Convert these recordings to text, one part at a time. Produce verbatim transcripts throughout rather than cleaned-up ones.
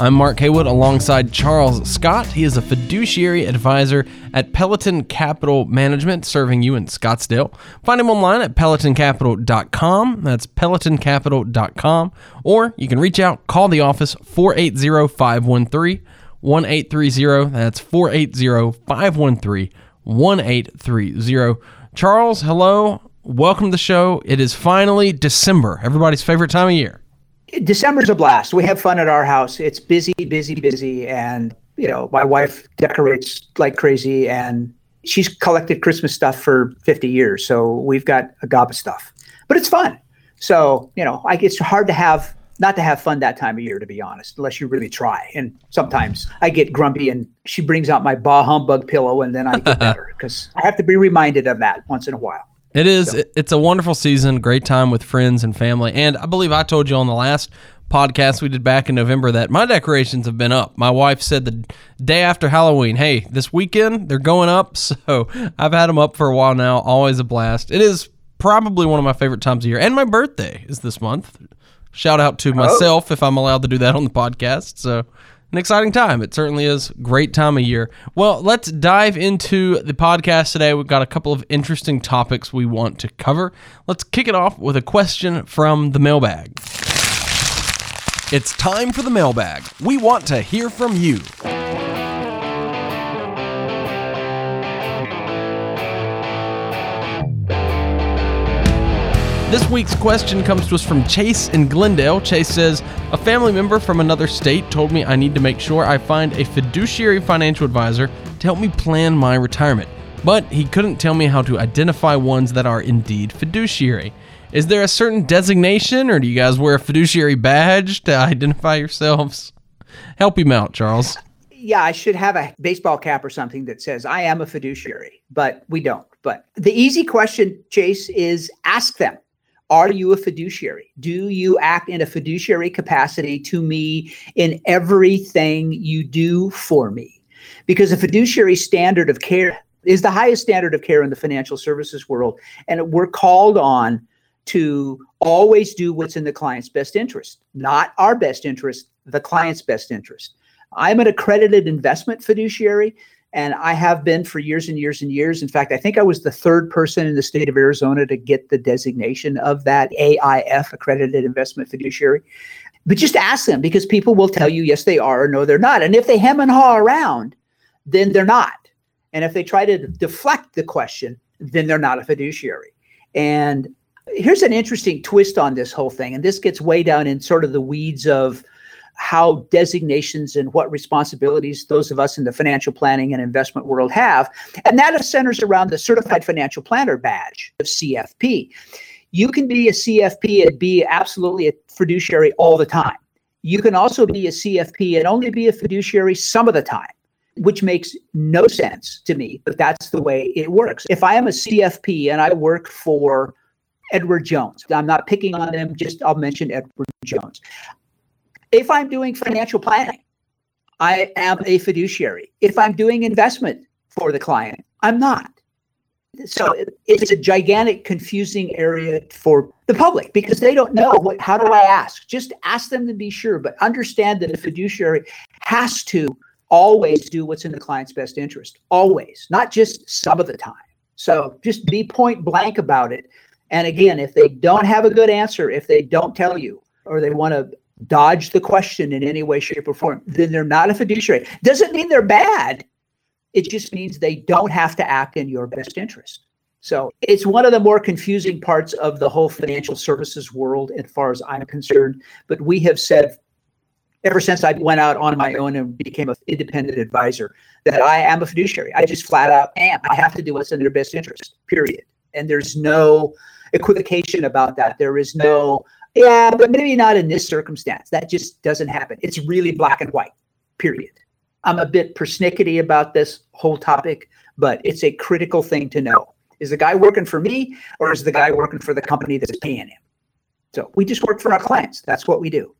I'm Mark Haywood alongside Charles Scott. He is a fiduciary advisor at Peloton Capital Management, serving you in Scottsdale. Find him online at peloton capital dot com. That's peloton capital dot com. Or you can reach out, call the office, four eight zero, five one three, one eight three zero. That's four eight zero, five one three, one eight three zero. Charles, hello. Welcome to the show. It is finally December, everybody's favorite time of year. December's a blast. We have fun at our house. It's busy, busy, busy. And, you know, my wife decorates like crazy, and she's collected Christmas stuff for fifty years. So we've got a gob of stuff, but it's fun. So, you know, I, it's hard to have, not to have fun that time of year, to be honest, unless you really try. And sometimes I get grumpy and she brings out my bah humbug pillow, and then I get better because I have to be reminded of that once in a while. It is. So. It's a wonderful season, great time with friends and family. And I believe I told you on the last podcast we did back in November that my decorations have been up. My wife said the day after Halloween, hey, this weekend they're going up. So I've had them up for a while now. Always a blast. It is probably one of my favorite times of year. And my birthday is this month. Shout out to myself if I'm allowed to do that on the podcast. So an exciting time. It certainly is. Great time of year. Well, let's dive into the podcast today. We've got a couple of interesting topics we want to cover. Let's kick it off with a question from the mailbag. It's time for the mailbag. We want to hear from you. This week's question comes to us from Chase in Glendale. Chase says, a family member from another state told me I need to make sure I find a fiduciary financial advisor to help me plan my retirement, but he couldn't tell me how to identify ones that are indeed fiduciary. Is there a certain designation, or do you guys wear a fiduciary badge to identify yourselves? Help him out, Charles. Yeah, I should have a baseball cap or something that says I am a fiduciary, but we don't. But the easy question, Chase, is ask them. Are you a fiduciary? Do you act in a fiduciary capacity to me in everything you do for me? Because a fiduciary standard of care is the highest standard of care in the financial services world. And we're called on to always do what's in the client's best interest, not our best interest, the client's best interest. I'm an accredited investment fiduciary. And I have been for years and years and years. In fact, I think I was the third person in the state of Arizona to get the designation of that A I F, accredited investment fiduciary. But just ask them, because people will tell you, yes, they are, or no, they're not. And if they hem and haw around, then they're not. And if they try to deflect the question, then they're not a fiduciary. And here's an interesting twist on this whole thing. And this gets way down in sort of the weeds of how designations and what responsibilities those of us in the financial planning and investment world have. And that centers around the Certified Financial Planner badge of C F P. You can be a C F P and be absolutely a fiduciary all the time. You can also be a C F P and only be a fiduciary some of the time, which makes no sense to me, but that's the way it works. If I am a C F P and I work for Edward Jones, I'm not picking on them, just I'll mention Edward Jones. If I'm doing financial planning, I am a fiduciary. If I'm doing investment for the client, I'm not. So it's a gigantic, confusing area for the public because they don't know what, how do I ask? Just ask them to be sure, but understand that a fiduciary has to always do what's in the client's best interest, always, not just some of the time. So just be point blank about it. And again, if they don't have a good answer, if they don't tell you, or they want to dodge the question in any way, shape, or form, then they're not a fiduciary. Doesn't mean they're bad. It just means they don't have to act in your best interest. So it's one of the more confusing parts of the whole financial services world, as far as I'm concerned. But we have said ever since I went out on my own and became an independent advisor that I am a fiduciary. I just flat out am. I have to do what's in their best interest, period. And there's no equivocation about that. There is no, yeah, but maybe not in this circumstance. That just doesn't happen. It's really black and white, period. I'm a bit persnickety about this whole topic, but it's a critical thing to know. Is the guy working for me, or is the guy working for the company that's paying him? So we just work for our clients. That's what we do.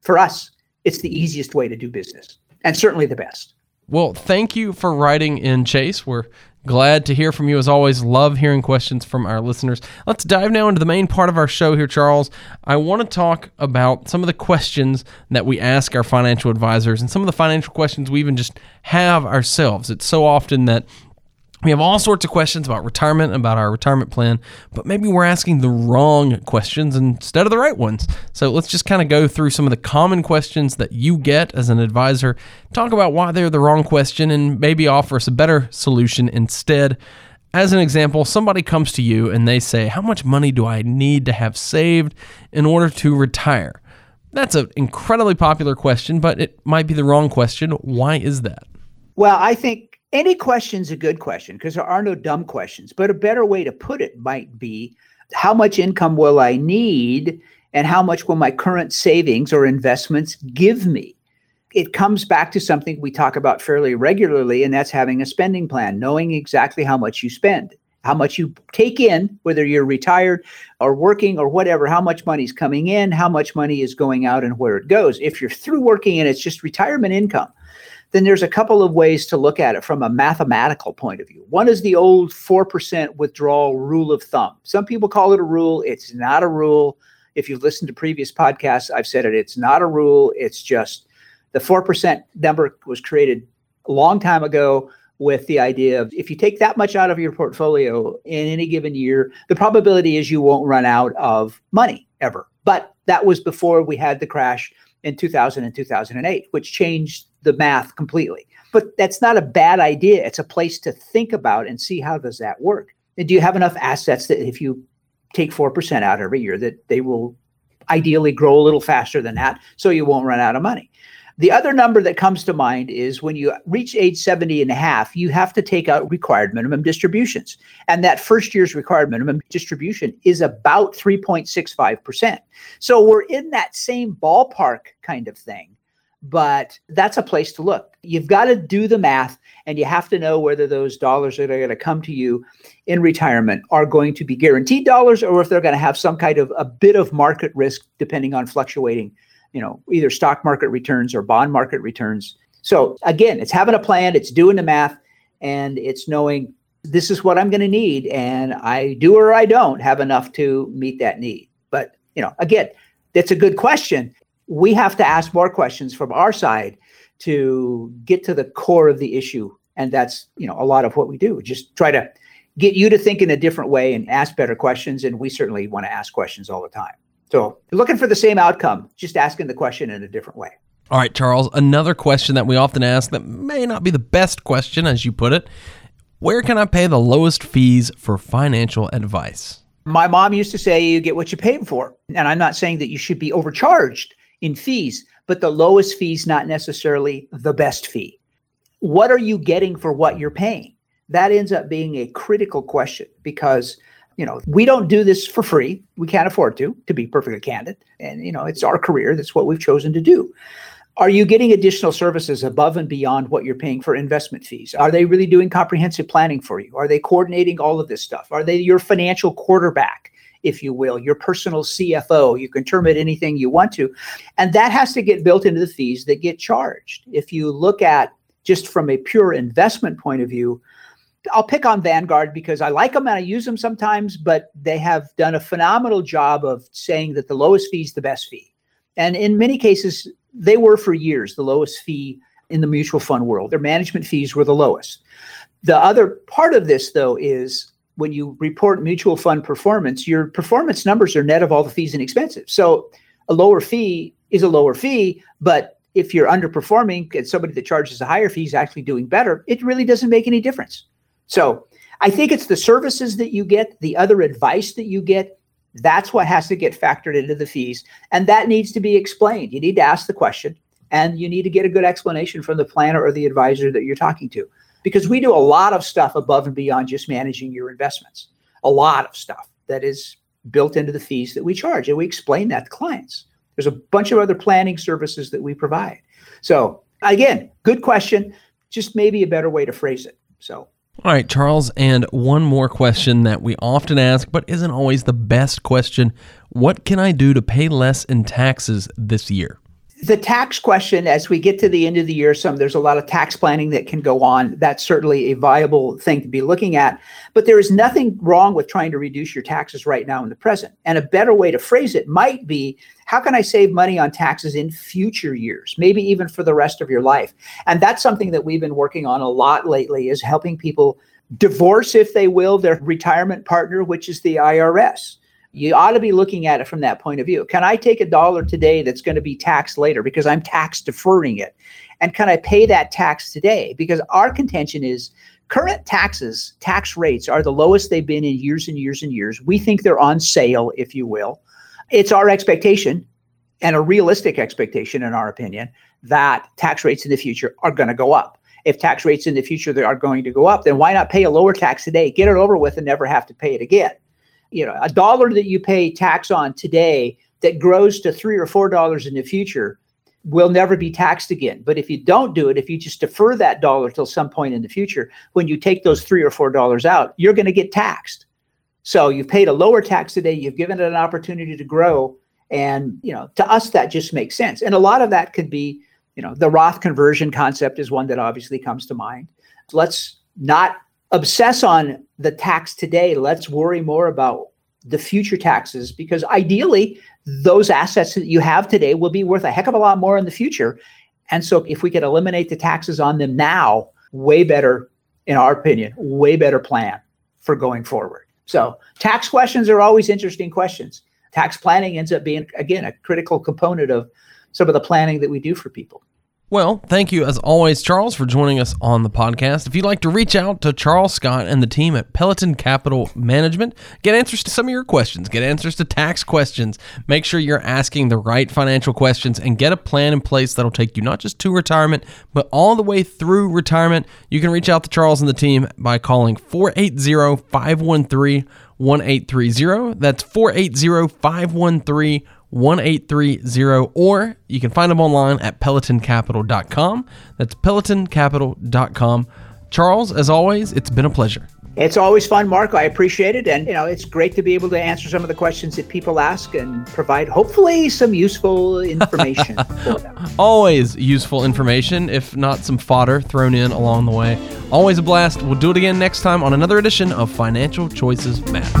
For us, it's the easiest way to do business, and certainly the best. Well, thank you for writing in, Chase. We're glad to hear from you. As always, love hearing questions from our listeners. Let's dive now into the main part of our show here, Charles. I want to talk about some of the questions that we ask our financial advisors and some of the financial questions we even just have ourselves. It's so often that we have all sorts of questions about retirement, about our retirement plan, but maybe we're asking the wrong questions instead of the right ones. So let's just kind of go through some of the common questions that you get as an advisor, talk about why they're the wrong question, and maybe offer us a better solution instead. As an example, somebody comes to you and they say, how much money do I need to have saved in order to retire? That's an incredibly popular question, but it might be the wrong question. Why is that? Well, I think any question's a good question because there are no dumb questions, but a better way to put it might be, how much income will I need and how much will my current savings or investments give me? It comes back to something we talk about fairly regularly, and that's having a spending plan, knowing exactly how much you spend, how much you take in, whether you're retired or working or whatever, how much money's coming in, how much money is going out and where it goes. If you're through working and it's just retirement income, then there's a couple of ways to look at it from a mathematical point of view. One is the old four percent withdrawal rule of thumb. Some people call it a rule. It's not a rule. If you've listened to previous podcasts, I've said it. It's not a rule. It's just the four percent number was created a long time ago with the idea of, if you take that much out of your portfolio in any given year, the probability is you won't run out of money ever. But that was before we had the crash in two thousand and two thousand eight, which changed the math completely. But that's not a bad idea. It's a place to think about and see, how does that work? And do you have enough assets that if you take four percent out every year, that they will ideally grow a little faster than that, so you won't run out of money? The other number that comes to mind is, when you reach age seventy and a half, you have to take out required minimum distributions. And that first year's required minimum distribution is about three point six five percent. So we're in that same ballpark kind of thing, but that's a place to look. You've got to do the math, and you have to know whether those dollars that are going to come to you in retirement are going to be guaranteed dollars, or if they're going to have some kind of a bit of market risk, depending on fluctuating, you know, either stock market returns or bond market returns. So again, it's having a plan, it's doing the math, and it's knowing, this is what I'm going to need, and I do or I don't have enough to meet that need. But, you know, again, that's a good question. We have to ask more questions from our side to get to the core of the issue. And that's, you know, a lot of what we do. Just try to get you to think in a different way and ask better questions. And we certainly want to ask questions all the time. So you're looking for the same outcome, just asking the question in a different way. All right, Charles, another question that we often ask that may not be the best question, as you put it. Where can I pay the lowest fees for financial advice? My mom used to say, you get what you pay for. And I'm not saying that you should be overcharged in fees, but the lowest fee is not necessarily the best fee. What are you getting for what you're paying? That ends up being a critical question, because, you know, we don't do this for free. We can't afford to, to be perfectly candid. And, you know, it's our career. That's what we've chosen to do. Are you getting additional services above and beyond what you're paying for investment fees? Are they really doing comprehensive planning for you? Are they coordinating all of this stuff? Are they your financial quarterback, if you will, your personal C F O? You can term it anything you want to. And that has to get built into the fees that get charged. If you look at just from a pure investment point of view, I'll pick on Vanguard because I like them and I use them sometimes, but they have done a phenomenal job of saying that the lowest fee is the best fee. And in many cases, they were for years the lowest fee in the mutual fund world. Their management fees were the lowest. The other part of this, though, is when you report mutual fund performance, your performance numbers are net of all the fees and expenses. So a lower fee is a lower fee, but if you're underperforming and somebody that charges a higher fee is actually doing better, it really doesn't make any difference. So I think it's the services that you get, the other advice that you get, that's what has to get factored into the fees. And that needs to be explained. You need to ask the question, and you need to get a good explanation from the planner or the advisor that you're talking to. Because we do a lot of stuff above and beyond just managing your investments, a lot of stuff that is built into the fees that we charge. And we explain that to clients. There's a bunch of other planning services that we provide. So again, good question, just maybe a better way to phrase it. So. All right, Charles, and one more question that we often ask, but isn't always the best question. What can I do to pay less in taxes this year? The tax question, as we get to the end of the year, some there's a lot of tax planning that can go on. That's certainly a viable thing to be looking at. But there is nothing wrong with trying to reduce your taxes right now in the present. And a better way to phrase it might be, how can I save money on taxes in future years, maybe even for the rest of your life? And that's something that we've been working on a lot lately, is helping people divorce, if they will, their retirement partner, which is the I R S. You ought to be looking at it from that point of view. Can I take a dollar today that's going to be taxed later because I'm tax deferring it? And can I pay that tax today? Because our contention is current taxes, tax rates are the lowest they've been in years and years and years. We think they're on sale, if you will. It's our expectation, and a realistic expectation in our opinion, that tax rates in the future are going to go up. If tax rates in the future they are going to go up, then why not pay a lower tax today, get it over with, and never have to pay it again? You know, a dollar that you pay tax on today that grows to three or four dollars in the future will never be taxed again. But if you don't do it, if you just defer that dollar till some point in the future, when you take those three or four dollars out, you're going to get taxed. So you've paid a lower tax today. You've given it an opportunity to grow. And, you know, to us, that just makes sense. And a lot of that could be, you know, the Roth conversion concept is one that obviously comes to mind. Let's not obsess on the tax today. Let's worry more about the future taxes, because ideally those assets that you have today will be worth a heck of a lot more in the future. And so if we could eliminate the taxes on them now, way better, in our opinion, way better plan for going forward. So tax questions are always interesting questions. Tax planning ends up being, again, a critical component of some of the planning that we do for people. Well, thank you as always, Charles, for joining us on the podcast. If you'd like to reach out to Charles Scott and the team at Peloton Capital Management, get answers to some of your questions, get answers to tax questions, make sure you're asking the right financial questions, and get a plan in place that'll take you not just to retirement, but all the way through retirement. You can reach out to Charles and the team by calling four eight zero, five one three, one eight three zero. That's four eight zero, five one three, one eight three zero. one eight three zero, or you can find them online at peloton capital dot com. That's peloton capital dot com. Charles, as always, it's been a pleasure. It's always fun, Mark. I appreciate it. And, you know, it's great to be able to answer some of the questions that people ask and provide, hopefully, some useful information for them. Always useful information, if not some fodder thrown in along the way. Always a blast. We'll do it again next time on another edition of Financial Choices Matter.